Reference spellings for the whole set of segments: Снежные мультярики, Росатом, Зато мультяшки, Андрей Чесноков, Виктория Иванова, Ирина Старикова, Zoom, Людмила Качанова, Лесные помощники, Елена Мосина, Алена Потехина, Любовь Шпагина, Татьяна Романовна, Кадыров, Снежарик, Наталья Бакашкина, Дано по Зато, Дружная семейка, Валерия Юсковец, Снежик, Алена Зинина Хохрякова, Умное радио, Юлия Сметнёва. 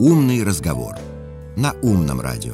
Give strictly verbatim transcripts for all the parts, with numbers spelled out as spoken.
«Умный разговор» на Умном радио.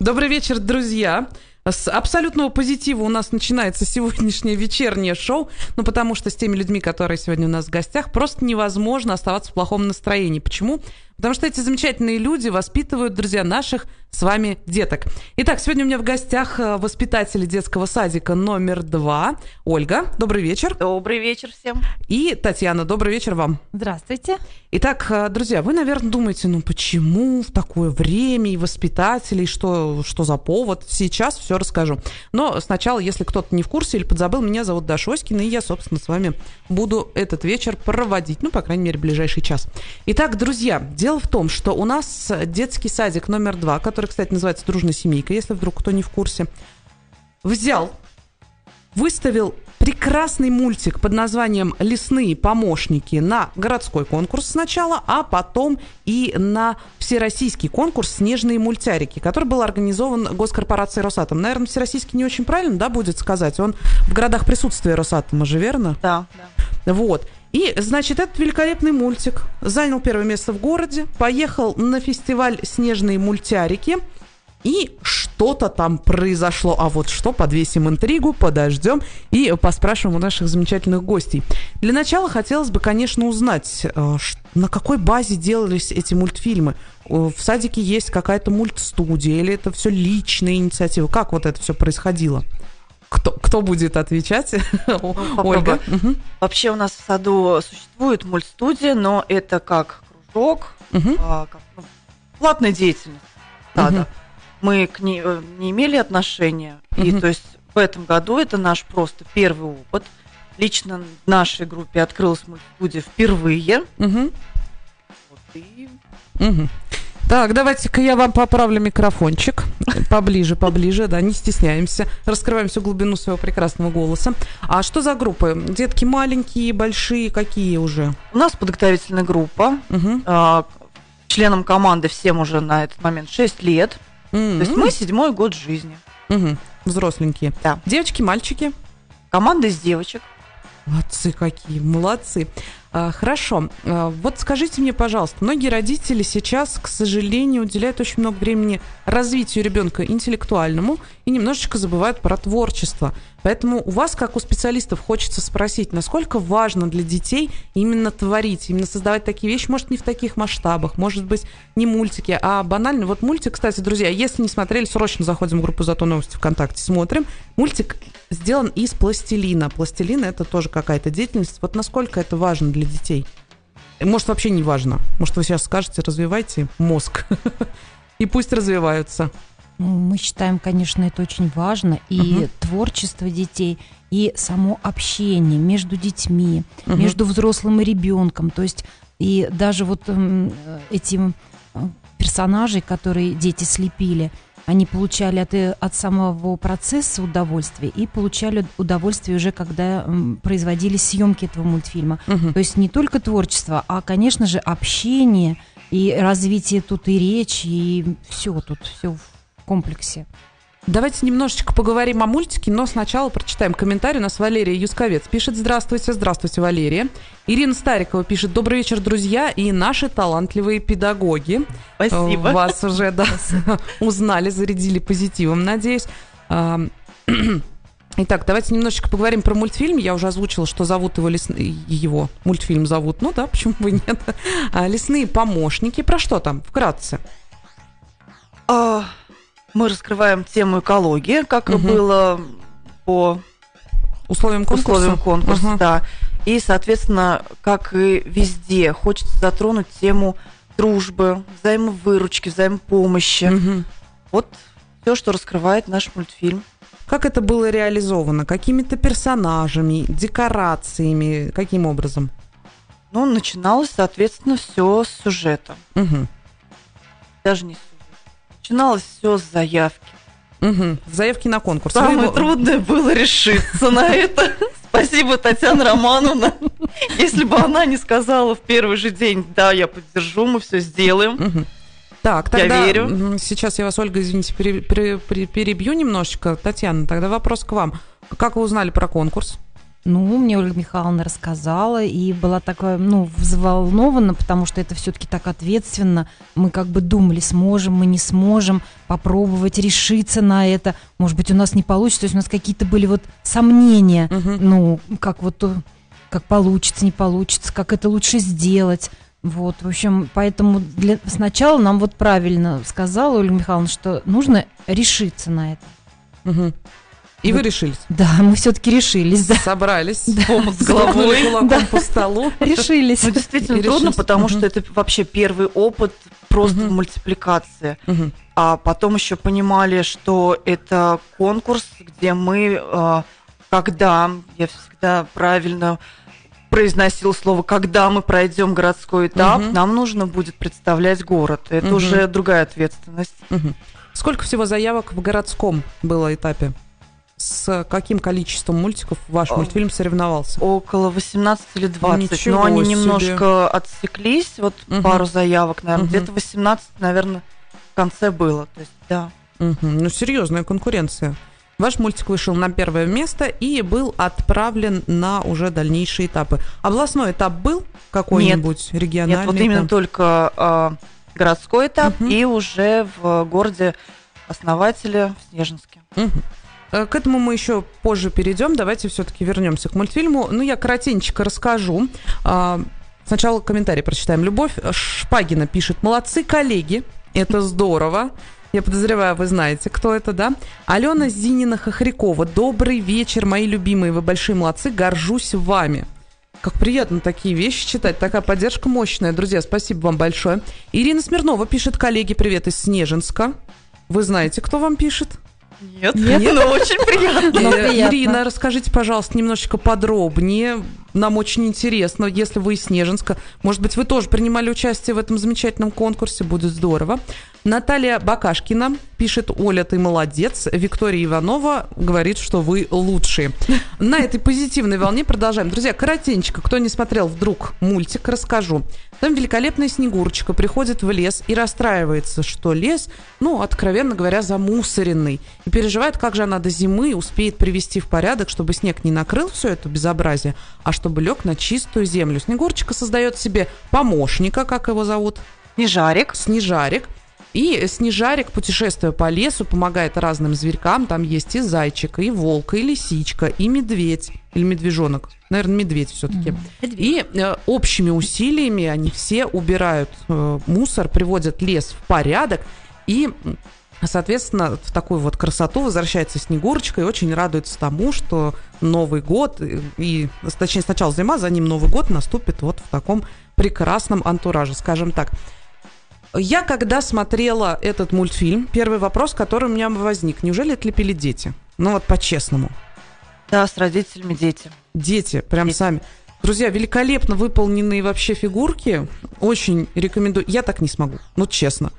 Добрый вечер, друзья. С абсолютного позитива у нас начинается сегодняшнее вечернее шоу, ну потому что с теми людьми, которые сегодня у нас в гостях, просто невозможно оставаться в плохом настроении. Почему? Потому что эти замечательные люди воспитывают, друзья, наших с вами деток. Итак, сегодня у меня в гостях воспитатели детского садика номер два. Ольга, добрый вечер. Добрый вечер всем. И Татьяна, добрый вечер вам. Здравствуйте. Итак, друзья, вы, наверное, думаете, ну почему в такое время и воспитатели, что, что за повод? Сейчас все расскажу. Но сначала, если кто-то не в курсе или подзабыл, меня зовут Даша Оськина, и я, собственно, с вами буду этот вечер проводить, ну, по крайней мере, ближайший час. Итак, друзья, дело в том, что у нас детский садик номер два, который, кстати, называется «Дружная семейка», если вдруг кто не в курсе, взял, выставил прекрасный мультик под названием «Лесные помощники» на городской конкурс сначала, а потом и на всероссийский конкурс «Снежные мультярики», который был организован госкорпорацией «Росатом». Наверное, всероссийский не очень правильно, да, будет сказать? Он в городах присутствия «Росатома» же, верно? Да. Вот. И, значит, этот великолепный мультик занял первое место в городе, поехал на фестиваль «Снежные мультярики». И что-то там произошло. А вот что, подвесим интригу, подождем и поспрашиваем у наших замечательных гостей. Для начала хотелось бы, конечно, узнать, на какой базе делались эти мультфильмы. В садике есть какая-то мультстудия или это все личные инициативы? Как вот это все происходило? Кто, кто будет отвечать? Ну, Ольга. Угу. Вообще у нас в саду существует мультстудия, но это как кружок, угу. а, как, ну, платная деятельность. Да, угу. да. Мы к ней не имели отношения, uh-huh. и то есть в этом году это наш просто первый опыт. Лично в нашей группе открылась мультстудия впервые. Uh-huh. Вот и... uh-huh. Так, давайте-ка я вам поправлю микрофончик. Поближе, поближе, да, не стесняемся. Раскрываем всю глубину своего прекрасного голоса. А что за группы? Детки маленькие, большие, какие уже? У нас подготовительная группа. Uh-huh. Членам команды всем уже на этот момент шесть лет. Mm-hmm. То есть мы седьмой год жизни. Mm-hmm. Взросленькие. Да. Девочки, мальчики? Команда из девочек. Молодцы какие, молодцы. А, хорошо. А, вот скажите мне, пожалуйста, многие родители сейчас, к сожалению, уделяют очень много времени развитию ребенка интеллектуальному и немножечко забывают про творчество. Поэтому у вас, как у специалистов, хочется спросить, насколько важно для детей именно творить, именно создавать такие вещи, может, не в таких масштабах, может быть, не мультики, а банально. Вот мультик, кстати, друзья, если не смотрели, срочно заходим в группу «Зато новости» ВКонтакте, смотрим. Мультик сделан из пластилина. Пластилин – это тоже какая-то деятельность. Вот насколько это важно для детей? Может, вообще не важно. Может, вы сейчас скажете, развивайте мозг. И пусть развиваются. Мы считаем, конечно, это очень важно. И uh-huh. творчество детей, и само общение между детьми, uh-huh. между взрослым и ребенком. То есть и даже вот эти персонажи, которые дети слепили, они получали от, от самого процесса удовольствие и получали удовольствие уже, когда производились съемки этого мультфильма. Uh-huh. То есть не только творчество, а, конечно же, общение и развитие тут и речи, и все тут, все в комплексе. Давайте немножечко поговорим о мультике, но сначала прочитаем комментарий. У нас Валерия Юсковец пишет: «Здравствуйте, здравствуйте, Валерия». Ирина Старикова пишет: «Добрый вечер, друзья и наши талантливые педагоги». Спасибо. Вас уже, да, узнали, зарядили позитивом, надеюсь. Итак, давайте немножечко поговорим про мультфильм. Я уже озвучила, что зовут его, лес... его мультфильм зовут, ну да, почему бы и нет. «Лесные помощники». Про что там? Вкратце. А... Мы раскрываем тему экологии, как угу. и было по условиям конкурса. Условиям конкурса угу. да. И, соответственно, как и везде, хочется затронуть тему дружбы, взаимовыручки, взаимопомощи. Угу. Вот все, что раскрывает наш мультфильм. Как это было реализовано? Какими-то персонажами, декорациями? Каким образом? Ну, начиналось, соответственно, все с сюжета. Угу. Даже не сюжета. Начиналось все с заявки. Угу, заявки на конкурс. Самое Вы... трудное было решиться на это. Спасибо, Татьяна Романовна. Если бы она не сказала в первый же день: да, я поддержу, мы все сделаем. Так, тогда я верю. Сейчас я вас, Ольга, извините, перебью немножечко. Татьяна, тогда вопрос к вам. Как вы узнали про конкурс? Ну, мне Ольга Михайловна рассказала и была такая, ну, взволнована, потому что это все-таки так ответственно. Мы как бы думали, сможем мы, не сможем попробовать решиться на это. Может быть, у нас не получится. То есть у нас какие-то были вот сомнения, угу. ну, как вот, как получится, не получится, как это лучше сделать. Вот, в общем, поэтому для... сначала нам вот правильно сказала Ольга Михайловна, что нужно решиться на это. Угу. И вот. Вы решились? Да, мы все-таки решились. Да. Собрались, да. Помог с головой, кулаком да. по столу. Решились. Ну, действительно и трудно, решились. Потому угу. что это вообще первый опыт просто угу. мультипликации. Угу. А потом еще понимали, что это конкурс, где мы, когда, я всегда правильно произносила слово, когда мы пройдем городской этап, угу. нам нужно будет представлять город. Это угу. уже другая ответственность. Угу. Сколько всего заявок в городском было этапе? С каким количеством мультиков ваш О, мультфильм соревновался? Около восемнадцати или двадцати. Ничего но они себе. Немножко отсеклись, вот угу. пару заявок, наверное. Угу. Где-то восемнадцать, наверное, в конце было. То есть, да. Угу. Ну, серьезная конкуренция. Ваш мультик вышел на первое место и был отправлен на уже дальнейшие этапы. Областной этап был какой-нибудь? Нет. Региональный? Нет, вот именно там? Только э, городской этап угу. и уже в городе основателя в Снежинске. Угу. К этому мы еще позже перейдем. Давайте все-таки вернемся к мультфильму. Ну, я коротенько расскажу. Сначала комментарий прочитаем. Любовь Шпагина пишет. Молодцы, коллеги. Это здорово. Я подозреваю, вы знаете, кто это, да? Алена Зинина Хохрякова. Добрый вечер, мои любимые. Вы большие молодцы. Горжусь вами. Как приятно такие вещи читать. Такая поддержка мощная. Друзья, спасибо вам большое. Ирина Смирнова пишет. Коллеги, привет из Снежинска. Вы знаете, кто вам пишет? Нет, Нет, но очень приятно. Но приятно. Ирина, расскажите, пожалуйста, немножечко подробнее. Нам очень интересно, если вы из Снежинска. Может быть, вы тоже принимали участие в этом замечательном конкурсе. Будет здорово. Наталья Бакашкина пишет: Оля, ты молодец. Виктория Иванова говорит, что вы лучшие. На этой позитивной волне продолжаем. Друзья, коротенько, кто не смотрел вдруг мультик, расскажу. Там великолепная Снегурочка приходит в лес и расстраивается, что лес, ну, откровенно говоря, замусоренный. И переживает, как же она до зимы успеет привести в порядок, чтобы снег не накрыл все это безобразие, а чтобы лег на чистую землю. Снегурочка создает себе помощника, как его зовут? Снежарик. Снежарик. И Снежарик, путешествуя по лесу, помогает разным зверькам. Там есть и зайчик, и волк, и лисичка, и медведь. Или медвежонок. Наверное, медведь все-таки. Mm-hmm. И э, общими усилиями они все убирают э, мусор, приводят лес в порядок. И, соответственно, в такую вот красоту возвращается Снегурочка и очень радуется тому, что Новый год, и, точнее, сначала зима, за ним Новый год наступит вот в таком прекрасном антураже, скажем так. Я, когда смотрела этот мультфильм, первый вопрос, который у меня возник. Неужели это лепили дети? Ну вот по-честному. Да, с родителями дети. Дети, прям дети. Сами. Друзья, великолепно выполненные вообще фигурки. Очень рекомендую. Я так не смогу, ну честно.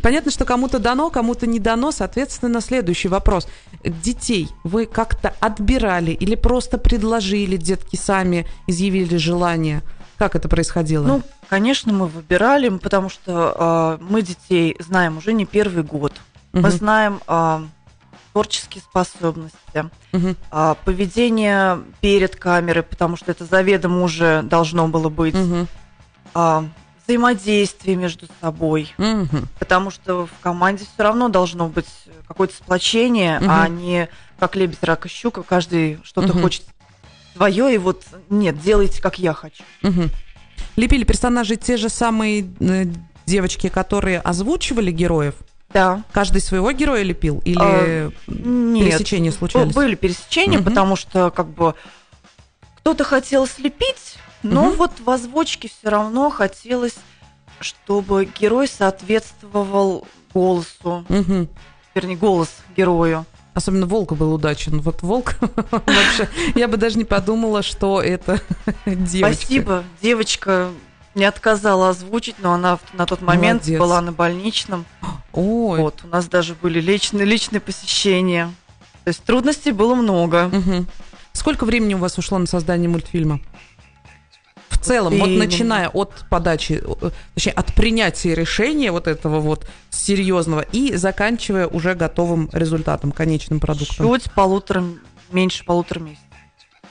Понятно, что кому-то дано, кому-то не дано. Соответственно, следующий вопрос. Детей вы как-то отбирали или просто предложили, детки сами изъявили желание? Как это происходило? Ну, конечно, мы выбирали, потому что э, мы детей знаем уже не первый год. Угу. Мы знаем э, творческие способности, угу. э, поведение перед камерой, потому что это заведомо уже должно было быть. Угу. Э, взаимодействие между собой, угу. потому что в команде все равно должно быть какое-то сплочение, угу. а не как лебедь, рак и щука, каждый что-то угу. хочет. Твое, и вот, нет, делайте, как я хочу. Угу. Лепили персонажи те же самые э, девочки, которые озвучивали героев? Да. Каждый своего героя лепил? Или а, пересечения нет, случались? Были пересечения, угу. потому что, как бы, кто-то хотел слепить, но угу. вот в озвучке все равно хотелось, чтобы герой соответствовал голосу, угу. вернее, голос герою. Особенно волк был удачен. Вот волк вообще. Я бы даже не подумала, что это девочка. Спасибо. Девочка не отказала озвучить, но она на тот момент Молодец. Была на больничном. Ой. Вот, у нас даже были личные, личные посещения. То есть трудностей было много. Угу. Сколько времени у вас ушло на создание мультфильма? В целом, вот начиная от подачи, точнее, от принятия решения вот этого вот серьезного и заканчивая уже готовым результатом, конечным продуктом. Чуть полутора, меньше полутора месяцев.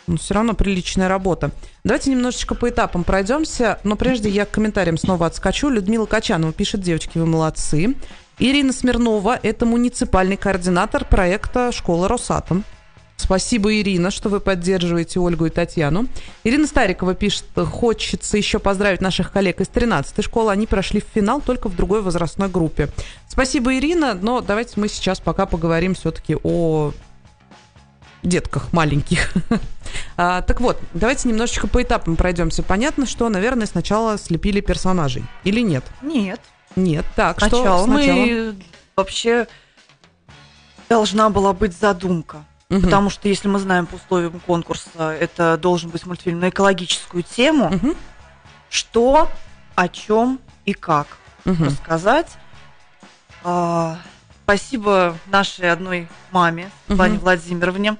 Но все равно приличная работа. Давайте немножечко по этапам пройдемся. Но прежде я к комментариям снова отскочу. Людмила Качанова пишет: девочки, вы молодцы. Ирина Смирнова — это муниципальный координатор проекта «Школа Росатом». Спасибо, Ирина, что вы поддерживаете Ольгу и Татьяну. Ирина Старикова пишет: хочется еще поздравить наших коллег из тринадцатой школы. Они прошли в финал, только в другой возрастной группе. Спасибо, Ирина, но давайте мы сейчас пока поговорим все-таки о детках маленьких. а, так вот, давайте немножечко по этапам пройдемся. Понятно, что, наверное, сначала слепили персонажей. Или нет? Нет. Нет, так, сначала, что сначала? Мы... Вообще должна была быть задумка. Угу. Потому что, если мы знаем по условиям конкурса, это должен быть мультфильм на экологическую тему. Угу. Что, о чем и как угу. рассказать. А, спасибо нашей одной маме, Алёне угу. Владимировне.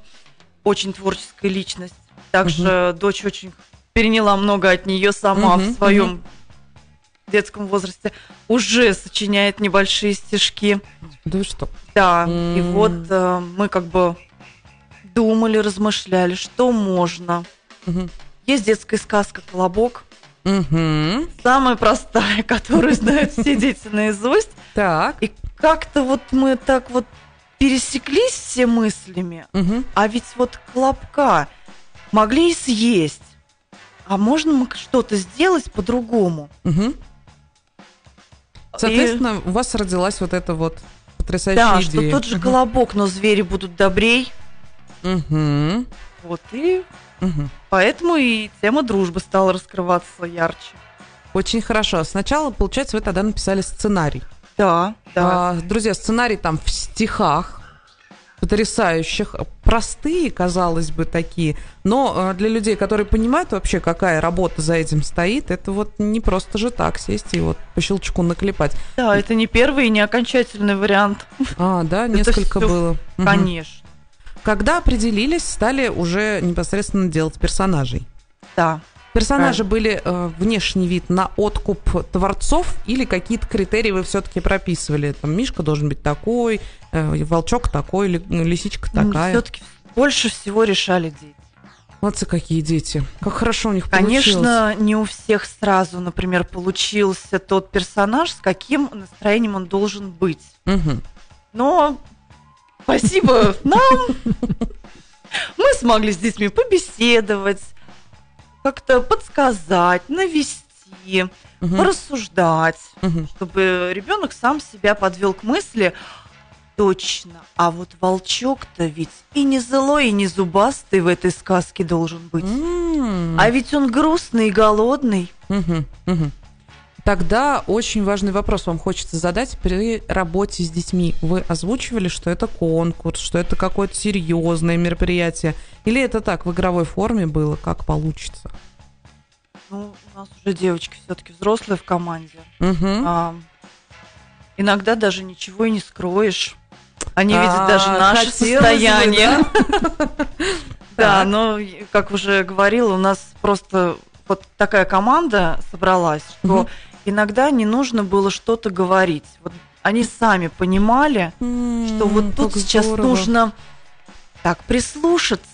Очень творческая личность. Также угу. дочь очень переняла много от нее сама угу. в своем угу. детском возрасте. Уже сочиняет небольшие стишки. Да вы что? Да. М-м-м. И вот э, мы как бы... думали, размышляли, что можно. Угу. Есть детская сказка «Колобок». Угу. Самая простая, которую знают все дети наизусть. Так. И как-то вот мы так вот пересеклись все мыслями. Угу. А ведь вот колобка могли и съесть. А можно мы что-то сделать по-другому? Угу. Соответственно, и... у вас родилась вот эта вот потрясающая да, идея. Да, что тот же угу. колобок, но звери будут добрей. Угу. Вот и угу. поэтому и тема дружбы стала раскрываться ярче. Очень хорошо. Сначала, получается, вы тогда написали сценарий. Да, да. А, друзья, сценарий там в стихах потрясающих, простые, казалось бы, такие, но для людей, которые понимают вообще, какая работа за этим стоит, это вот не просто же так сесть и вот по щелчку наклепать. Да, это не первый и не окончательный вариант. А, да, несколько это было. Угу. Конечно. Когда определились, стали уже непосредственно делать персонажей. Да. Персонажи правильно. Были э, внешний вид на откуп творцов или какие-то критерии вы все-таки прописывали? Там Мишка должен быть такой, э, волчок такой, лисичка такая. Ну, все-таки больше всего решали дети. Молодцы, какие дети. Как хорошо у них конечно, получилось. Конечно, не у всех сразу, например, получился тот персонаж, с каким настроением он должен быть. Угу. Но... спасибо нам. Мы смогли с детьми побеседовать, как-то подсказать, навести, угу. порассуждать, угу. чтобы ребенок сам себя подвел к мысли. Точно, а вот волчок-то ведь и не злой, и не зубастый в этой сказке должен быть. М-м-м. А ведь он грустный и голодный. Угу, угу. Тогда очень важный вопрос вам хочется задать. При работе с детьми вы озвучивали, что это конкурс, что это какое-то серьезное мероприятие? Или это так, в игровой форме было, как получится? Ну, у нас уже девочки все-таки взрослые в команде. Угу. А, иногда даже ничего и не скроешь. Они а, видят даже наше состояние. Да, но, как уже говорила, у нас просто... вот такая команда собралась, что угу. иногда не нужно было что-то говорить. Вот они сами понимали, м-м, что вот тут сейчас здорово. Нужно так прислушаться,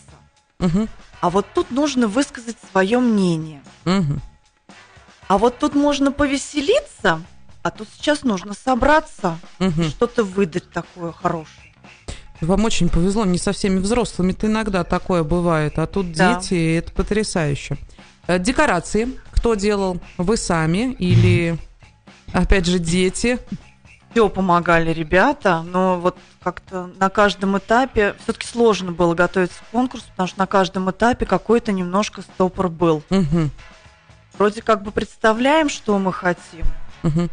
угу. а вот тут нужно высказать свое мнение. Угу. А вот тут можно повеселиться, а тут сейчас нужно собраться, угу. что-то выдать такое хорошее. Вам очень повезло, не со всеми взрослыми-то иногда такое бывает, а тут да. дети, и это потрясающе. Декорации кто делал? Вы сами или, опять же, дети? Все помогали ребята, но вот как-то на каждом этапе... все-таки сложно было готовиться к конкурсу, потому что на каждом этапе какой-то немножко стопор был. Угу. Вроде как бы представляем, что мы хотим, угу.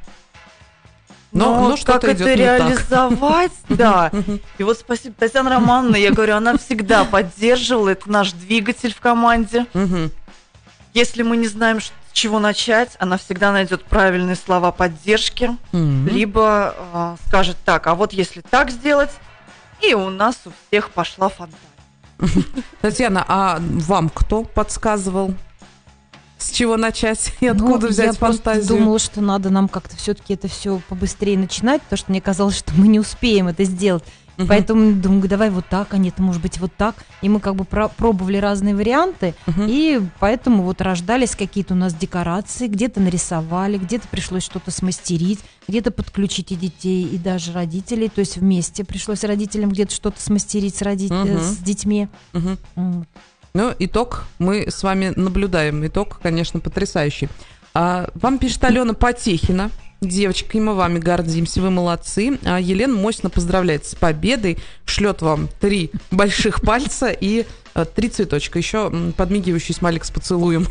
но, но, но как это реализовать, да. И вот спасибо Татьяне Романовне, я говорю, она всегда поддерживала, это наш двигатель в команде. Если мы не знаем, с чего начать, она всегда найдет правильные слова поддержки, mm-hmm. либо э, скажет так, а вот если так сделать, и у нас у всех пошла фантазия. Татьяна, а вам кто подсказывал, с чего начать и откуда ну, взять я фантазию? Я думала, что надо нам как-то все-таки это все побыстрее начинать, потому что мне казалось, что мы не успеем это сделать. Uh-huh. Поэтому думаю, давай вот так, а нет, может быть вот так. И мы как бы про- пробовали разные варианты, uh-huh. и поэтому вот рождались какие-то у нас декорации, где-то нарисовали, где-то пришлось что-то смастерить, где-то подключить и детей, и даже родителей, то есть вместе пришлось родителям где-то что-то смастерить с, роди- uh-huh. с детьми. Uh-huh. Mm. Ну, итог мы с вами наблюдаем, итог, конечно, потрясающий. А, вам пишет Алена Потехина. Девочки, мы вами гордимся, вы молодцы. А Елена Мосина поздравляет с победой, шлет вам три больших пальца и три цветочка. Еще подмигивающий смайлик с поцелуем.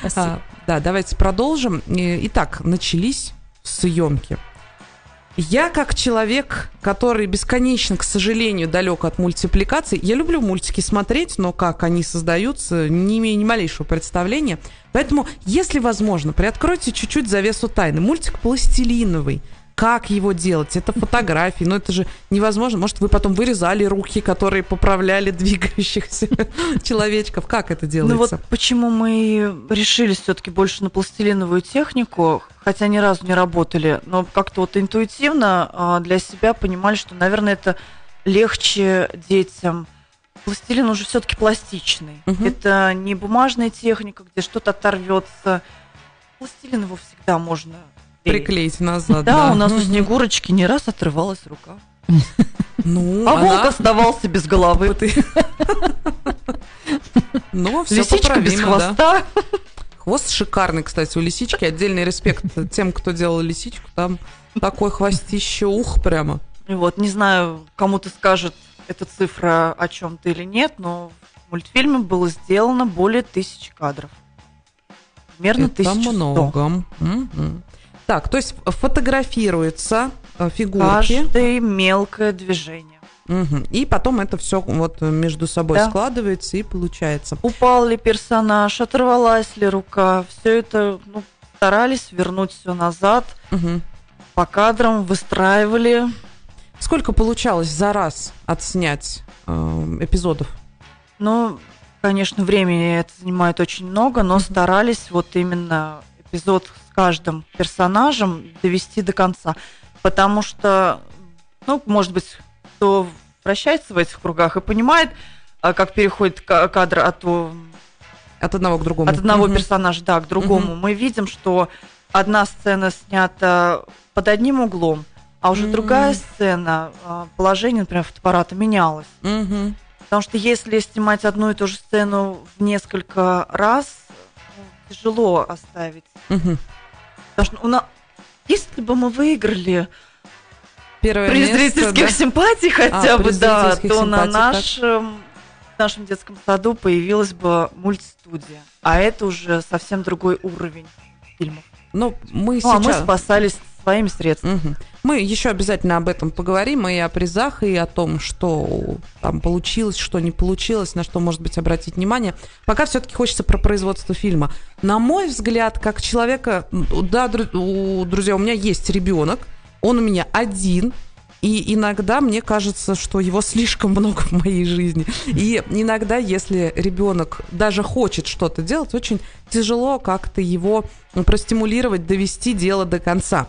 Спасибо. Да, давайте продолжим. Итак, начались съемки. Я, как человек, который бесконечно, к сожалению, далек от мультипликации, я люблю мультики смотреть, но как они создаются, не имею ни малейшего представления. Поэтому, если возможно, приоткройте чуть-чуть завесу тайны. Мультик пластилиновый. Как его делать? Это фотографии, но это же невозможно. Может, вы потом вырезали руки, которые поправляли двигающихся человечков. Как это делается? Ну вот почему мы решили все-таки больше на пластилиновую технику, хотя ни разу не работали, но как-то вот интуитивно для себя понимали, что, наверное, это легче детям. Пластилин уже все-таки пластичный. Угу. Это не бумажная техника, где что-то оторвется. Пластилин его всегда можно... приклеить назад. Да, да, у нас у Снегурочки не раз отрывалась рука. Ну, а она... волк оставался без головы. Но все лисичка без хвоста. Да. Хвост шикарный, кстати, у лисички. Отдельный респект тем, кто делал лисичку. Там такой хвостище, ух, прямо. Вот, не знаю, кому-то скажет эта цифра о чем-то или нет, но в мультфильме было сделано более тысячи кадров. Примерно тысяча сто. Много. Угу. Так, то есть фотографируются фигурки. Каждое мелкое движение. Угу. И потом это все вот между собой да. складывается и получается. Упал ли персонаж, оторвалась ли рука. Все это ну, старались вернуть все назад. Угу. По кадрам выстраивали. Сколько получалось за раз отснять э, эпизодов? Ну, конечно, времени это занимает очень много, но старались вот именно эпизод с каждым персонажем довести до конца. Потому что, ну, может быть, кто вращается в этих кругах и понимает, как переходит кадр от, от одного к другому. От одного угу. персонажа, да, к другому. Угу. Мы видим, что одна сцена снята под одним углом, а уже угу. другая сцена, положение, например, фотоаппарата менялось. Угу. Потому что если снимать одну и ту же сцену в несколько раз, тяжело оставить. Угу. Потому что у нас... Если бы мы выиграли первое при место, зрительских да? симпатий хотя а, бы, да, то на нашем, нашем детском саду появилась бы мультстудия. А это уже совсем другой уровень фильмов. Но мы ну, сейчас... а мы спасались своими средствами. Угу. Мы еще обязательно об этом поговорим, и о призах, и о том, что там получилось, что не получилось, на что, может быть, обратить внимание. Пока все-таки хочется про производство фильма. На мой взгляд, как человека... Да, друзья, у меня есть ребенок, он у меня один, и иногда мне кажется, что его слишком много в моей жизни. И иногда, если ребенок даже хочет что-то делать, очень тяжело как-то его простимулировать, довести дело до конца.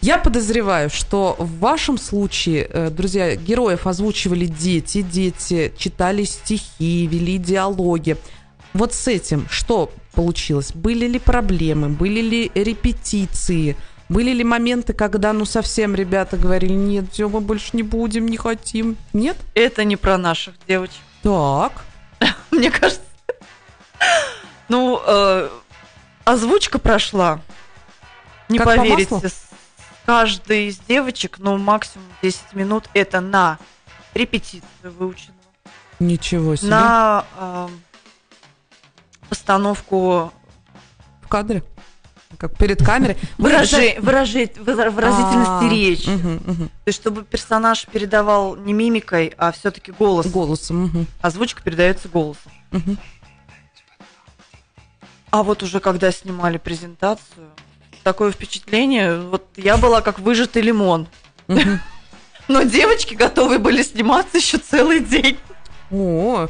Я подозреваю, что в вашем случае, друзья, героев озвучивали дети, дети читали стихи, вели диалоги. Вот с этим что получилось? Были ли проблемы, были ли репетиции, были ли моменты, когда ну совсем ребята говорили, нет, все, мы больше не будем, не хотим? Нет? Это не про наших девочек. Так. Мне кажется, ну, озвучка прошла, не поверите, каждый из девочек, ну, максимум десять минут, это на репетицию выученного. Ничего себе. На э, постановку... В кадре? Как перед камерой? Выражи, выражи, выразительности речи. Угу, угу. То есть, чтобы персонаж передавал не мимикой, а все-таки голосом. Голосом. Угу. Озвучка передается голосом. Угу. А вот уже когда снимали презентацию... Такое впечатление, вот я была как выжатый лимон. Mm-hmm. Но девочки готовы были сниматься еще целый день. О,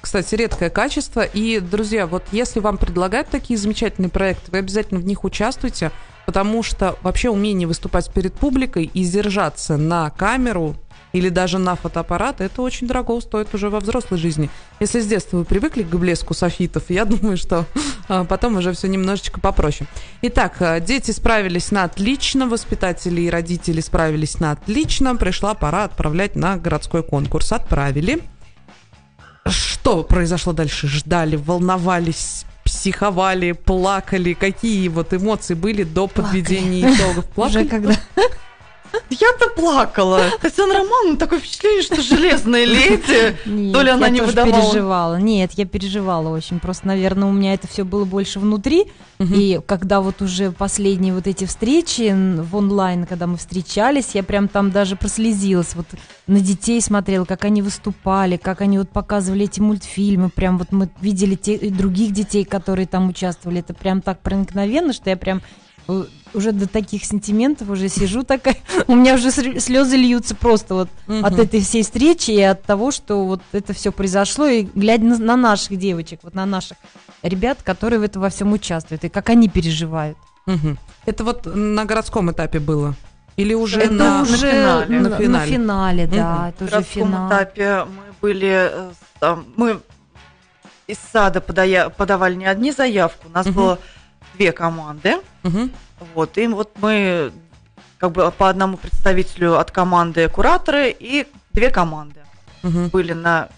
кстати, редкое качество. И, друзья, вот если вам предлагают такие замечательные проекты, вы обязательно в них участвуйте, потому что вообще умение выступать перед публикой и держаться на камеру или даже на фотоаппарат, это очень дорого стоит уже во взрослой жизни. Если с детства вы привыкли к блеску софитов, я думаю, что потом уже все немножечко попроще. Итак, дети справились на отлично, воспитатели и родители справились на отлично. Пришла пора отправлять на городской конкурс. Отправили. Что произошло дальше? Ждали, волновались, психовали, плакали. Какие вот эмоции были до подведения итогов? Плакали? Уже когда... Я-то плакала. Татьяна Романовна, такое впечатление, что железная леди. Нет, то ли она не выдавала. Я тоже переживала. Нет, я переживала очень. Просто, наверное, у меня это все было больше внутри. Угу. И когда вот уже последние вот эти встречи в онлайн, когда мы встречались, я прям там даже прослезилась. Вот на детей смотрела, как они выступали, как они вот показывали эти мультфильмы. Прям вот мы видели те, и других детей, которые там участвовали. Это прям так проникновенно, что я прям... уже до таких сентиментов уже сижу такая, у меня уже слезы льются просто вот угу. от этой всей встречи и от того, что вот это все произошло, и глядя на, на наших девочек, вот на наших ребят, которые в этом во всем участвуют, и как они переживают. Угу. Это вот на городском этапе было? Или уже, это на, уже на финале? На, на финале, да. Угу. Это на городском финал. Этапе мы были, там, мы из сада подая, подавали не одни заявку, у нас угу. было две команды. Угу. Вот, и вот мы как бы по одному представителю от команды кураторы и две команды угу. были на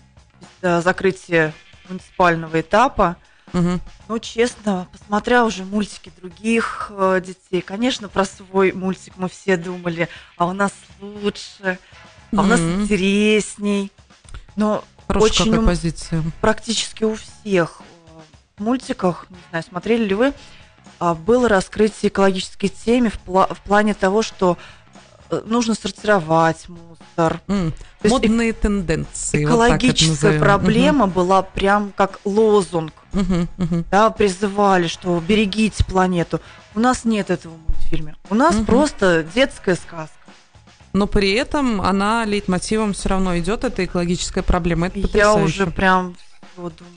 закрытии муниципального этапа. Угу. Ну, честно, посмотря уже мультики других детей, конечно, про свой мультик мы все думали, а у нас лучше, а у нас угу. интересней. Но хорошая очень какая позиция. Практически у всех в мультиках, не знаю, смотрели ли вы, было раскрытие экологической темы в, пла- в плане того, что нужно сортировать мусор. Mm. Модные э- тенденции. Экологическая вот проблема uh-huh. была прям как лозунг. Uh-huh. Uh-huh. Да, призывали, что берегите планету. У нас нет этого в мультфильме. У нас uh-huh. просто детская сказка. Но при этом она лейтмотивом все равно идет, эта экологическая проблема. Это потрясающе. Я уже прям вот думаю.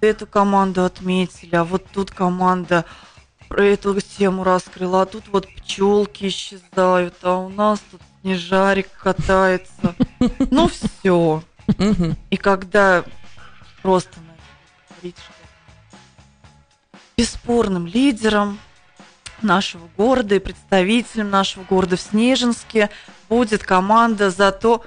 Эту команду отметили, а вот тут команда про эту тему раскрыла, а тут вот пчелки исчезают, а у нас тут снежарик катается. Ну все. И когда просто бесспорным лидером нашего города и представителем нашего города в Снежинске будет команда «Зато»,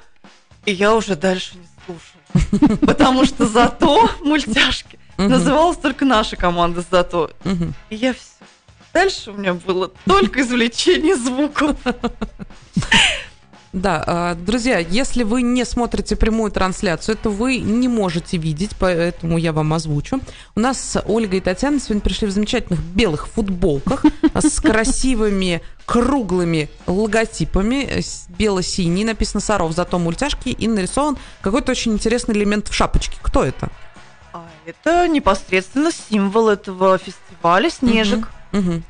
и я уже дальше не слушала, потому что «Зато мультяшки» называлась только наша команда «Зато». Uh-huh. И я все. Дальше у меня было только извлечение звуков. Да, друзья, если вы не смотрите прямую трансляцию, то вы не можете видеть, поэтому я вам озвучу. У нас Ольга и Татьяна сегодня пришли в замечательных белых футболках с красивыми круглыми логотипами. Бело-синий, написано «Саров, зато мультяшки», и нарисован какой-то очень интересный элемент в шапочке. Кто это? Это непосредственно символ этого фестиваля «Снежик». Угу.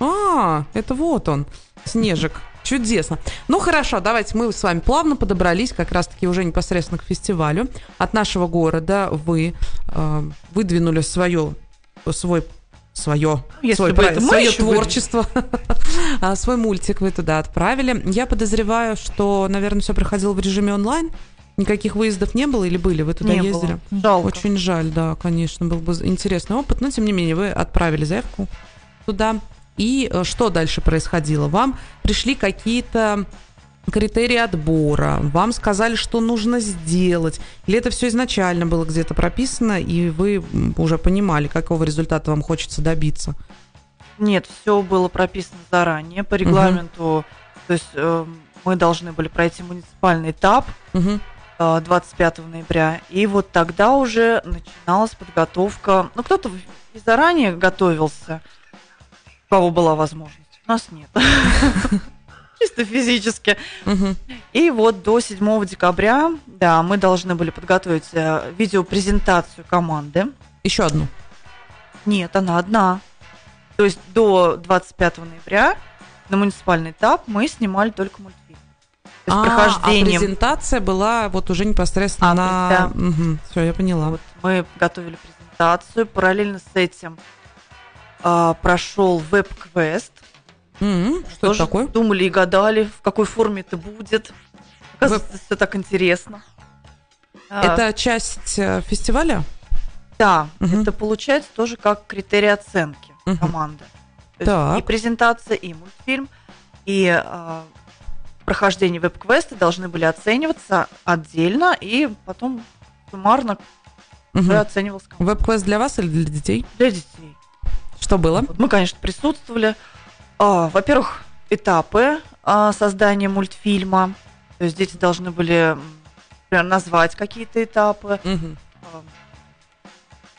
А, это вот он, «Снежик». Чудесно. Ну хорошо, давайте мы с вами плавно подобрались как раз-таки уже непосредственно к фестивалю. От нашего города вы э, выдвинули свое, свой, свое, свой, проект, свое творчество, свой мультик вы туда отправили. Я подозреваю, что, наверное, все проходило в режиме онлайн. Никаких выездов не было или были? Вы туда не ездили? Было. Жалко. Очень жаль, да, конечно, был бы интересный опыт, но тем не менее вы отправили заявку туда. И что дальше происходило? Вам пришли какие-то критерии отбора, вам сказали, что нужно сделать, или это все изначально было где-то прописано, и вы уже понимали, какого результата вам хочется добиться? Нет, все было прописано заранее по регламенту. Угу. То есть э, мы должны были пройти муниципальный этап. Угу. двадцать пятого ноября, и вот тогда уже начиналась подготовка. Ну, кто-то и заранее готовился, у кого была возможность. У нас нет. Чисто физически. И вот до седьмого декабря, да, мы должны были подготовить видеопрезентацию команды. Еще одну? Нет, она одна. То есть до двадцать пятого ноября на муниципальный этап мы снимали только мультфильм. А, а презентация была вот уже непосредственно а, на... Да. Угу. Все, я поняла. Вот мы готовили презентацию. Параллельно с этим а, прошел веб-квест. Mm-hmm. Что это такое? Думали и гадали, в какой форме это будет. Вы... Все так интересно. Это а... часть фестиваля? Да, угу. Это получается тоже как критерий оценки угу. команды. То есть и презентация, и мультфильм, и а, прохождение веб-квеста должны были оцениваться отдельно, и потом суммарно угу. оценивалась команда. Веб-квест для вас или для детей? Для детей. Что было? Мы, конечно, присутствовали. А, во-первых, этапы а, создания мультфильма. То есть дети должны были, например, назвать какие-то этапы. Угу. А,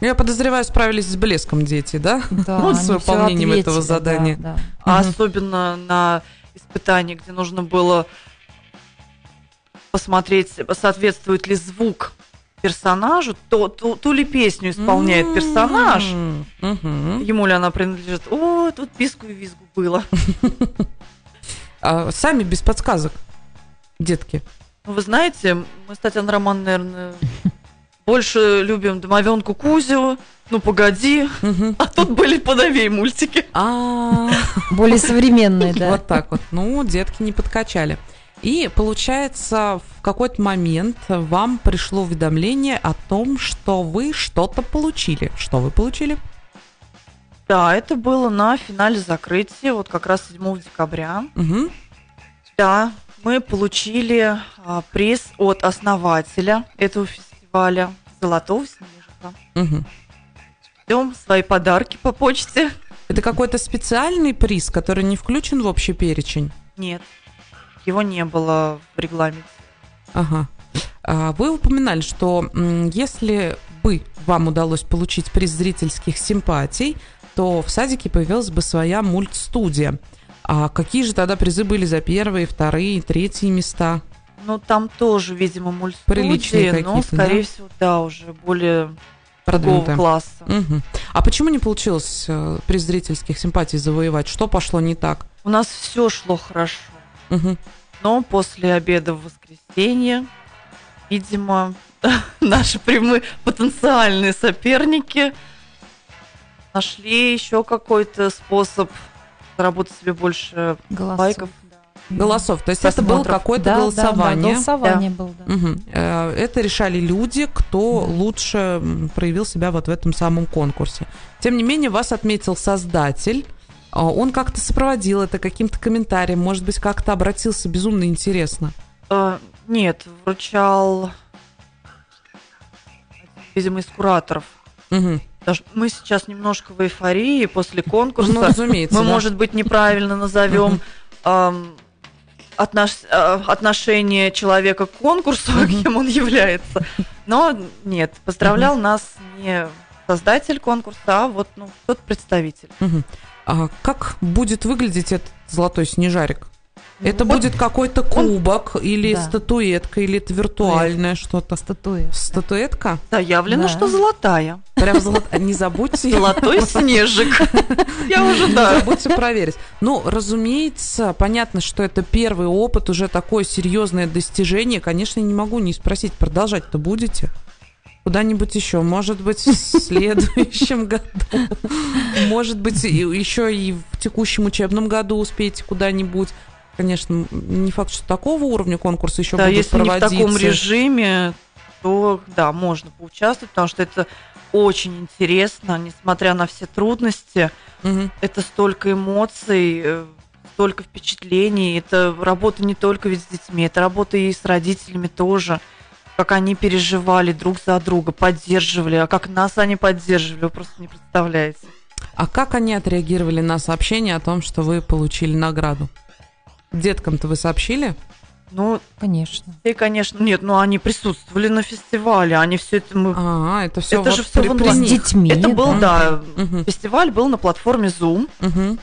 я подозреваю, справились с блеском дети, да? Да. Ну, с выполнением ответили, этого задания. Да, да. А угу. особенно на испытании, где нужно было посмотреть, соответствует ли звук персонажу, то, ту, ту ли песню исполняет mm-hmm. персонаж, mm-hmm. ему ли она принадлежит. О, тут писку и визгу было. Сами без подсказок, детки. Вы знаете, мы с Татьяной Романовной, наверное... Больше любим домовенку Кузю, ну погоди, угу. а тут были подавей мультики. А более современные, да. Вот так вот. Ну, детки не подкачали. И получается, в какой-то момент вам пришло уведомление о том, что вы что-то получили. Что вы получили? Да, это было на финале закрытия, вот как раз седьмого декабря. Угу. Да, мы получили а, приз от основателя этого фестиваля. Валя, золотого снежка. Угу. Ждем свои подарки по почте. Это какой-то специальный приз, который не включен в общий перечень? Нет, его не было в регламенте. Ага. Вы упоминали, что если бы вам удалось получить приз зрительских симпатий, то в садике появилась бы своя мультстудия. А какие же тогда призы были за первые, вторые, третьи места? Ну, там тоже, видимо, мультстудии, но, скорее да? всего, да, уже более продвинутого класса. Угу. А почему не получилось э, приз зрительских симпатий завоевать? Что пошло не так? У нас все шло хорошо. Угу. Но после обеда в воскресенье, видимо, наши прямые потенциальные соперники нашли еще какой-то способ заработать себе больше голосов. Лайков. Голосов, то есть просмотров. Это было какое-то да, голосование. Да, да, голосование да. было, да. Угу. Это решали люди, кто да. лучше проявил себя вот в этом самом конкурсе. Тем не менее, вас отметил создатель. Он как-то сопроводил это каким-то комментарием, может быть, как-то обратился безумно интересно. А, нет, вручал, видимо, из кураторов. Угу. Мы сейчас немножко в эйфории после конкурса. Ну, разумеется. Мы, да. может быть, неправильно назовем... Отнош... отношение человека к конкурсу, mm-hmm. кем он является. Но нет, поздравлял mm-hmm. нас не создатель конкурса, а вот ну, тот представитель. Mm-hmm. А как будет выглядеть этот золотой снежарик? Mm-hmm. Это вот будет какой-то кубок он... или да. статуэтка, или это виртуальное что-то? Статуэтка. Статуэтка? Заявлено, да. что золотая. Прям золотая. Не забудьте. Золотой снежик. Я уже, да. Не забудьте проверить. Ну, разумеется, понятно, что это первый опыт, уже такое серьезное достижение. Конечно, не могу не спросить, продолжать-то будете? Куда-нибудь еще? Может быть, в следующем году? Может быть, еще и в текущем учебном году успеете куда-нибудь? Конечно, не факт, что такого уровня конкурса еще будут проводиться. Да, если не в таком режиме, то, да, можно поучаствовать, потому что это... Очень интересно, несмотря на все трудности. Угу. Это столько эмоций, столько впечатлений. Это работа не только ведь с детьми, это работа и с родителями тоже. Как они переживали друг за друга, поддерживали. А как нас они поддерживали, вы просто не представляете. А как они отреагировали на сообщение о том, что вы получили награду? Деткам-то вы сообщили? Ну, конечно. И, конечно, нет, но ну, они присутствовали на фестивале, они все это мы. А, это все. Это вот же все при... с детьми. Это да? был, да, угу. фестиваль был на платформе Zoom. Угу.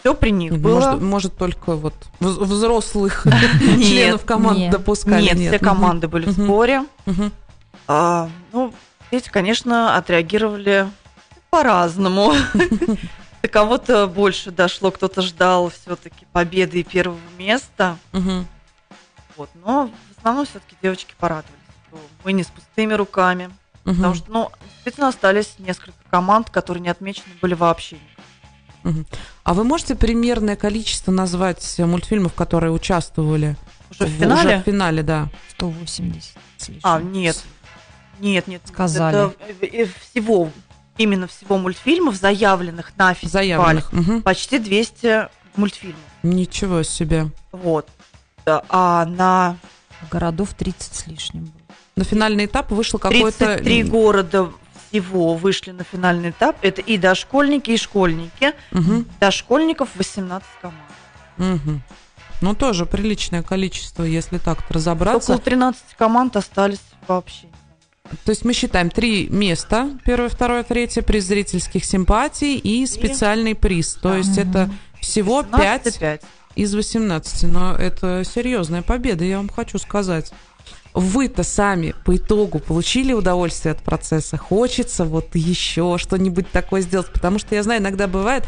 Все при них может, было. Может только вот взрослых членов команды допускали. Нет, все команды были в сборе. Ну, дети, конечно, отреагировали по-разному. До кого-то больше дошло, кто-то ждал все-таки победы и первого места. Вот. Но в основном все-таки девочки порадовались, что мы не с пустыми руками, угу. потому что, ну, действительно остались несколько команд, которые не отмечены были вообще. Угу. А вы можете примерное количество назвать мультфильмов, которые участвовали Уже в финале? Уже в финале, да. сто восемьдесят с лишним. А, нет. Нет, нет. Сказали. Это всего, именно всего мультфильмов, заявленных на фестивале, угу. почти двести мультфильмов. Ничего себе. Вот. А на... Городов тридцать с лишним было. На финальный этап вышло какое-то... тридцать три города всего вышли на финальный этап. Это и дошкольники, и школьники. Угу. Дошкольников восемнадцать команд. Угу. Ну, тоже приличное количество, если так разобраться. Около тринадцати команд остались вообще. То есть мы считаем три места, первое, второе, третье, приз зрительских симпатий и специальный приз. То есть mm-hmm. это всего пять из восемнадцати. Но это серьезная победа, я вам хочу сказать. Вы-то сами по итогу получили удовольствие от процесса? Хочется вот еще что-нибудь такое сделать? Потому что, я знаю, иногда бывает,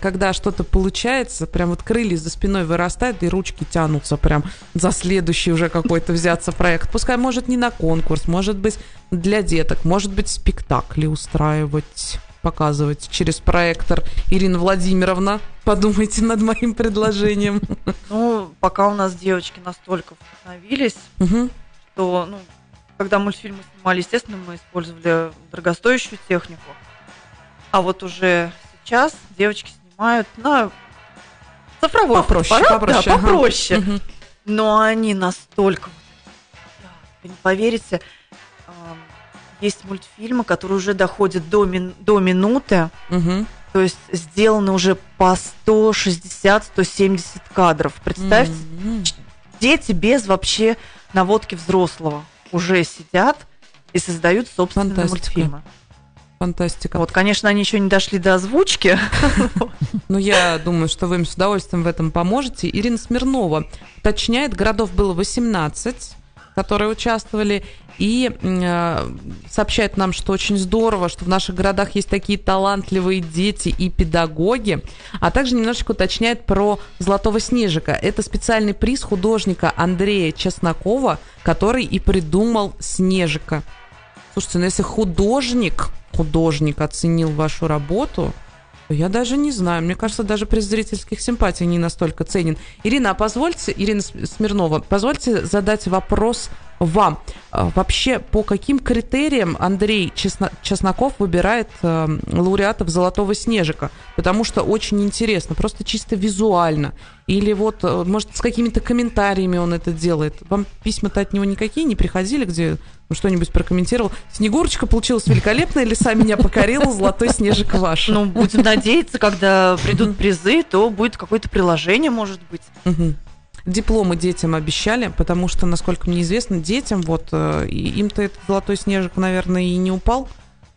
когда что-то получается, прям вот крылья за спиной вырастают, и ручки тянутся прям за следующий уже какой-то взяться проект. Пускай, может, не на конкурс, может быть, для деток, может быть, спектакли устраивать, показывать через проектор. Ирина Владимировна, подумайте над моим предложением. Ну, пока у нас девочки настолько вдохновились... что, ну, когда мультфильмы снимали, естественно, мы использовали дорогостоящую технику. А вот уже сейчас девочки снимают на цифровой попроще, аппарат, попроще, да, ага. попроще. Угу. Но они настолько... Вы не поверите, есть мультфильмы, которые уже доходят до, мин... до минуты, угу. то есть сделаны уже по сто шестьдесят - сто семьдесят кадров. Представьте, угу. дети без вообще... наводки взрослого уже сидят и создают собственные Фантастика. мультфильмы. Фантастика. Вот, конечно, они еще не дошли до озвучки. Но я думаю, что вы им с удовольствием в этом поможете. Ирина Смирнова уточняет, городов было восемнадцать, которые участвовали, и э, сообщает нам, что очень здорово, что в наших городах есть такие талантливые дети и педагоги, а также немножечко уточняет про «Золотого снежика». Это специальный приз художника Андрея Чеснокова, который и придумал «Снежика». Слушайте, ну если художник, художник оценил вашу работу, то я даже не знаю. Мне кажется, даже приз зрительских симпатий не настолько ценен. Ирина, а позвольте, Ирина Смирнова, позвольте задать вопрос вам. Вообще, по каким критериям Андрей Чесно- Чесноков выбирает э, лауреатов «Золотого снежика»? Потому что очень интересно, просто чисто визуально. Или вот, может, с какими-то комментариями он это делает? Вам письма-то от него никакие не приходили, где он что-нибудь прокомментировал? «Снегурочка получилась великолепная», «Лиса меня покорила», «Золотой снежик ваш». Ну, будем надеяться, когда придут призы, то будет какое-то приложение, может быть. Дипломы детям обещали, потому что, насколько мне известно, детям вот э, им-то этот «Золотой снежик», наверное, и не упал,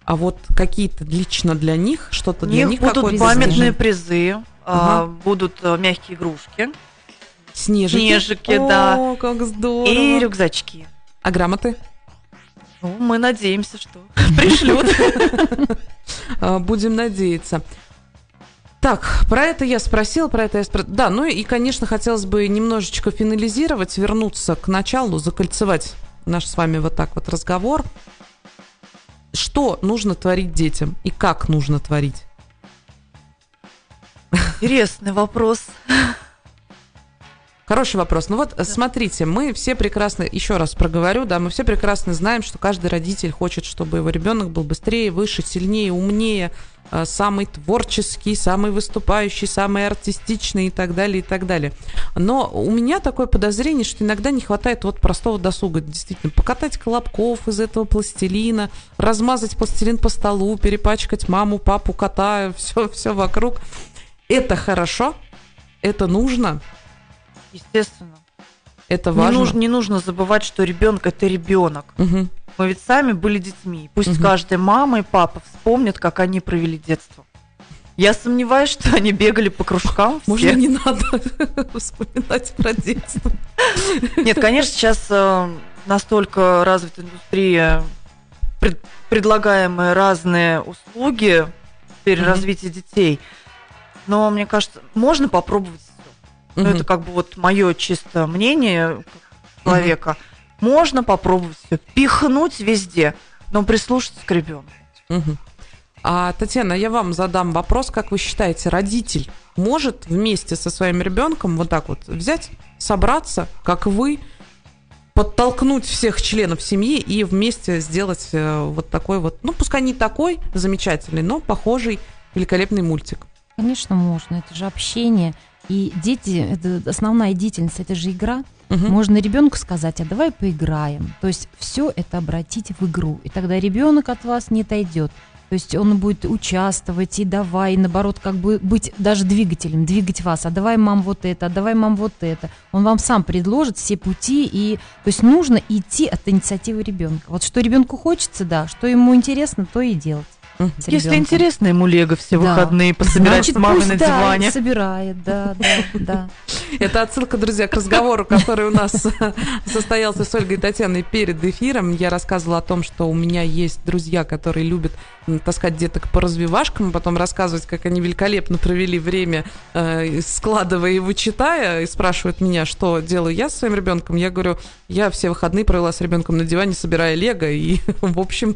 а вот какие-то лично для них, что-то для них, них будут памятные снежик. призы, угу. а, будут а, мягкие игрушки, снежики, снежики О, да, как здорово. И рюкзачки. А грамоты? Ну, мы надеемся, что пришлют. Будем надеяться. Так, про это я спросила, про это я спросила. Да, ну и, конечно, хотелось бы немножечко финализировать, вернуться к началу, закольцевать наш с вами вот так вот разговор. Что нужно творить детям и как нужно творить? Интересный вопрос. Хороший вопрос. Ну вот, да. смотрите, мы все прекрасно, еще раз проговорю, да, мы все прекрасно знаем, что каждый родитель хочет, чтобы его ребенок был быстрее, выше, сильнее, умнее, самый творческий, самый выступающий, самый артистичный и так далее, и так далее. Но у меня такое подозрение, что иногда не хватает вот простого досуга. Действительно, покатать колобков из этого пластилина, размазать пластилин по столу, перепачкать маму, папу, кота, все, все вокруг. Это хорошо, это нужно. Естественно. Это важно. Не нужно, не нужно забывать, что ребенок – это ребенок. Угу. Мы ведь сами были детьми. Пусть угу. каждая мама и папа вспомнят, как они провели детство. Я сомневаюсь, что они бегали по кружкам. Можно не надо вспоминать про детство. Нет, конечно, сейчас настолько развита индустрия, предлагаемые разные услуги при угу. развитии детей. Но мне кажется, можно попробовать. Ну, mm-hmm. это как бы вот мое чисто мнение человека. Mm-hmm. Можно попробовать все, пихнуть везде, но прислушаться к ребенку. Mm-hmm. А, Татьяна, я вам задам вопрос, как вы считаете, родитель может вместе со своим ребенком вот так вот взять, собраться, как вы, подтолкнуть всех членов семьи и вместе сделать вот такой вот, ну, пускай не такой замечательный, но похожий великолепный мультик. Конечно, можно. Это же общение. И дети, это основная деятельность, это же игра. Угу. Можно ребенку сказать, а давай поиграем. То есть все это обратить в игру. И тогда ребенок от вас не отойдет. То есть он будет участвовать и давай, и наоборот, как бы быть даже двигателем, двигать вас. А давай, мам, вот это, а давай, мам, вот это. Он вам сам предложит все пути. И... То есть нужно идти от инициативы ребенка. Вот что ребенку хочется, да, что ему интересно, то и делать. Если интересно ему лего все да. выходные пособирать значит, с мамой на да, диване. Собирает, да, да, да. Это отсылка, друзья, к разговору, который у нас состоялся с Ольгой и Татьяной перед эфиром. Я рассказывала о том, что у меня есть друзья, которые любят таскать деток по развивашкам, потом рассказывать, как они великолепно провели время, складывая и вычитая, и спрашивают меня, что делаю я со своим ребенком. Я говорю, я все выходные провела с ребенком на диване, собирая лего, и, в общем,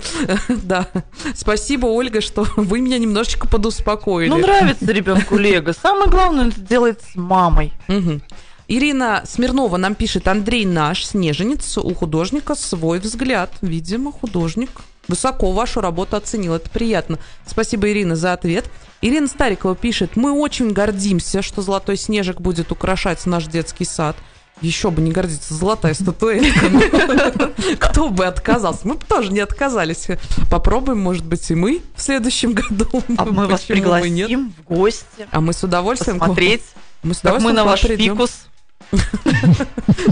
да, спасибо, Ольга, что вы меня немножечко подуспокоили. Ну, нравится ребенку лего. Самое главное, это делает с мамой. Угу. Ирина Смирнова нам пишет: Андрей наш, снеженец, у художника свой взгляд. Видимо, художник высоко вашу работу оценил. Это приятно. Спасибо, Ирина, за ответ. Ирина Старикова пишет: мы очень гордимся, что золотой снежик будет украшать наш детский сад. Еще бы не гордиться, золотая статуэтка. Кто бы отказался? Мы бы тоже не отказались. Попробуем, может быть, и мы в следующем году. А мы вас пригласим в гости. А мы с удовольствием посмотреть. Мы с удовольствием. Мы на ваш фикус.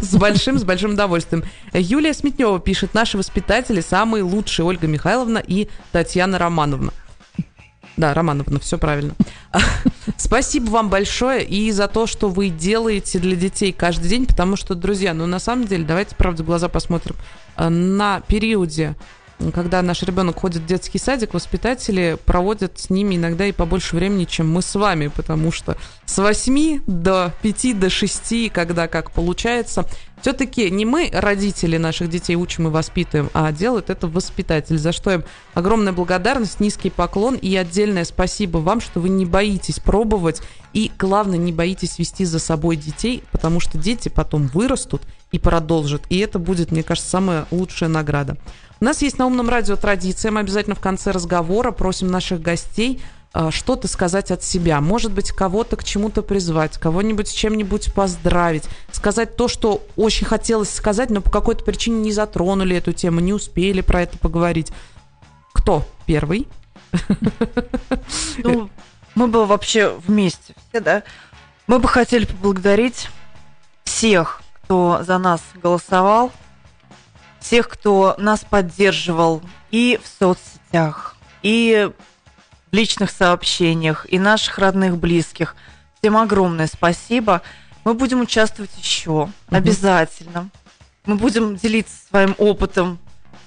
С большим, с большим удовольствием. Юлия Сметнёва пишет: наши воспитатели самые лучшие, Ольга Михайловна и Татьяна Романовна. Да, Романовна, все правильно. Спасибо вам большое и за то, что вы делаете для детей каждый день, потому что, друзья, ну на самом деле, давайте, правда, в глаза посмотрим. На периоде, когда наш ребенок ходит в детский садик, воспитатели проводят с ними иногда и побольше времени, чем мы с вами, потому что с восьми до пяти, до шести, когда как получается, все-таки не мы, родители наших детей, учим и воспитываем, а делают это воспитатель, за что им огромная благодарность, низкий поклон и отдельное спасибо вам, что вы не боитесь пробовать и, главное, не боитесь вести за собой детей, потому что дети потом вырастут и продолжат, и это будет, мне кажется, самая лучшая награда. У нас есть на Умном радио традиция. Мы обязательно в конце разговора просим наших гостей э, что-то сказать от себя. Может быть, кого-то к чему-то призвать, кого-нибудь с чем-нибудь поздравить, сказать то, что очень хотелось сказать, но по какой-то причине не затронули эту тему, не успели про это поговорить. Кто первый? Ну, мы бы вообще вместе все, да? Мы бы хотели поблагодарить всех, кто за нас голосовал, всех, кто нас поддерживал и в соцсетях, и в личных сообщениях, и наших родных, близких. Всем огромное спасибо. Мы будем участвовать еще, mm-hmm. обязательно. Мы будем делиться своим опытом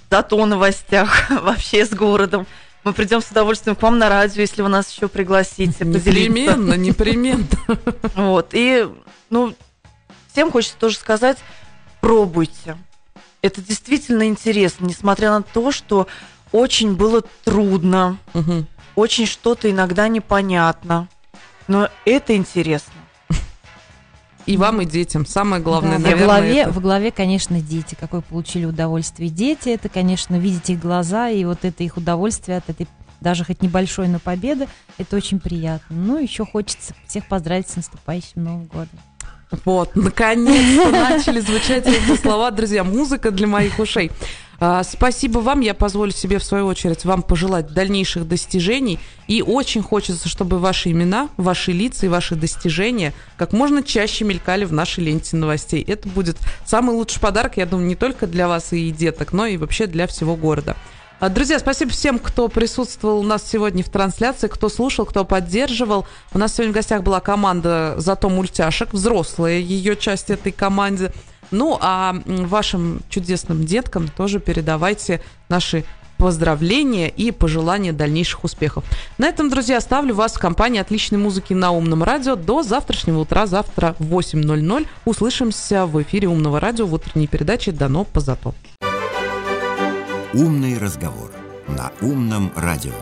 в Зато новостях, вообще с городом. Мы придем с удовольствием к вам на радио, если вы нас еще пригласите, поделиться. Непременно, непременно. Вот, и, ну, всем хочется тоже сказать, пробуйте. Это действительно интересно, несмотря на то, что очень было трудно, угу. очень что-то иногда непонятно, но это интересно. И вам, и детям. Самое главное, да, наверное, во главе, это... во главе, конечно, дети. Какое получили удовольствие дети. Это, конечно, видеть их глаза, и вот это их удовольствие от этой, даже хоть небольшой, но победы, это очень приятно. Ну, еще хочется всех поздравить с наступающим Новым годом. Вот, наконец-то начали звучать эти слова, друзья. Музыка для моих ушей. А, спасибо вам. Я позволю себе, в свою очередь, вам пожелать дальнейших достижений. И очень хочется, чтобы ваши имена, ваши лица и ваши достижения как можно чаще мелькали в нашей ленте новостей. Это будет самый лучший подарок, я думаю, не только для вас и деток, но и вообще для всего города. Друзья, спасибо всем, кто присутствовал у нас сегодня в трансляции, кто слушал, кто поддерживал. У нас сегодня в гостях была команда «Зато мультяшек», взрослая ее часть этой команды. Ну, а вашим чудесным деткам тоже передавайте наши поздравления и пожелания дальнейших успехов. На этом, друзья, оставлю вас в компании отличной музыки на Умном радио до завтрашнего утра. Завтра в восемь ноль ноль услышимся в эфире Умного радио в утренней передаче «Дано по Зато». Умный разговор на Умном радио.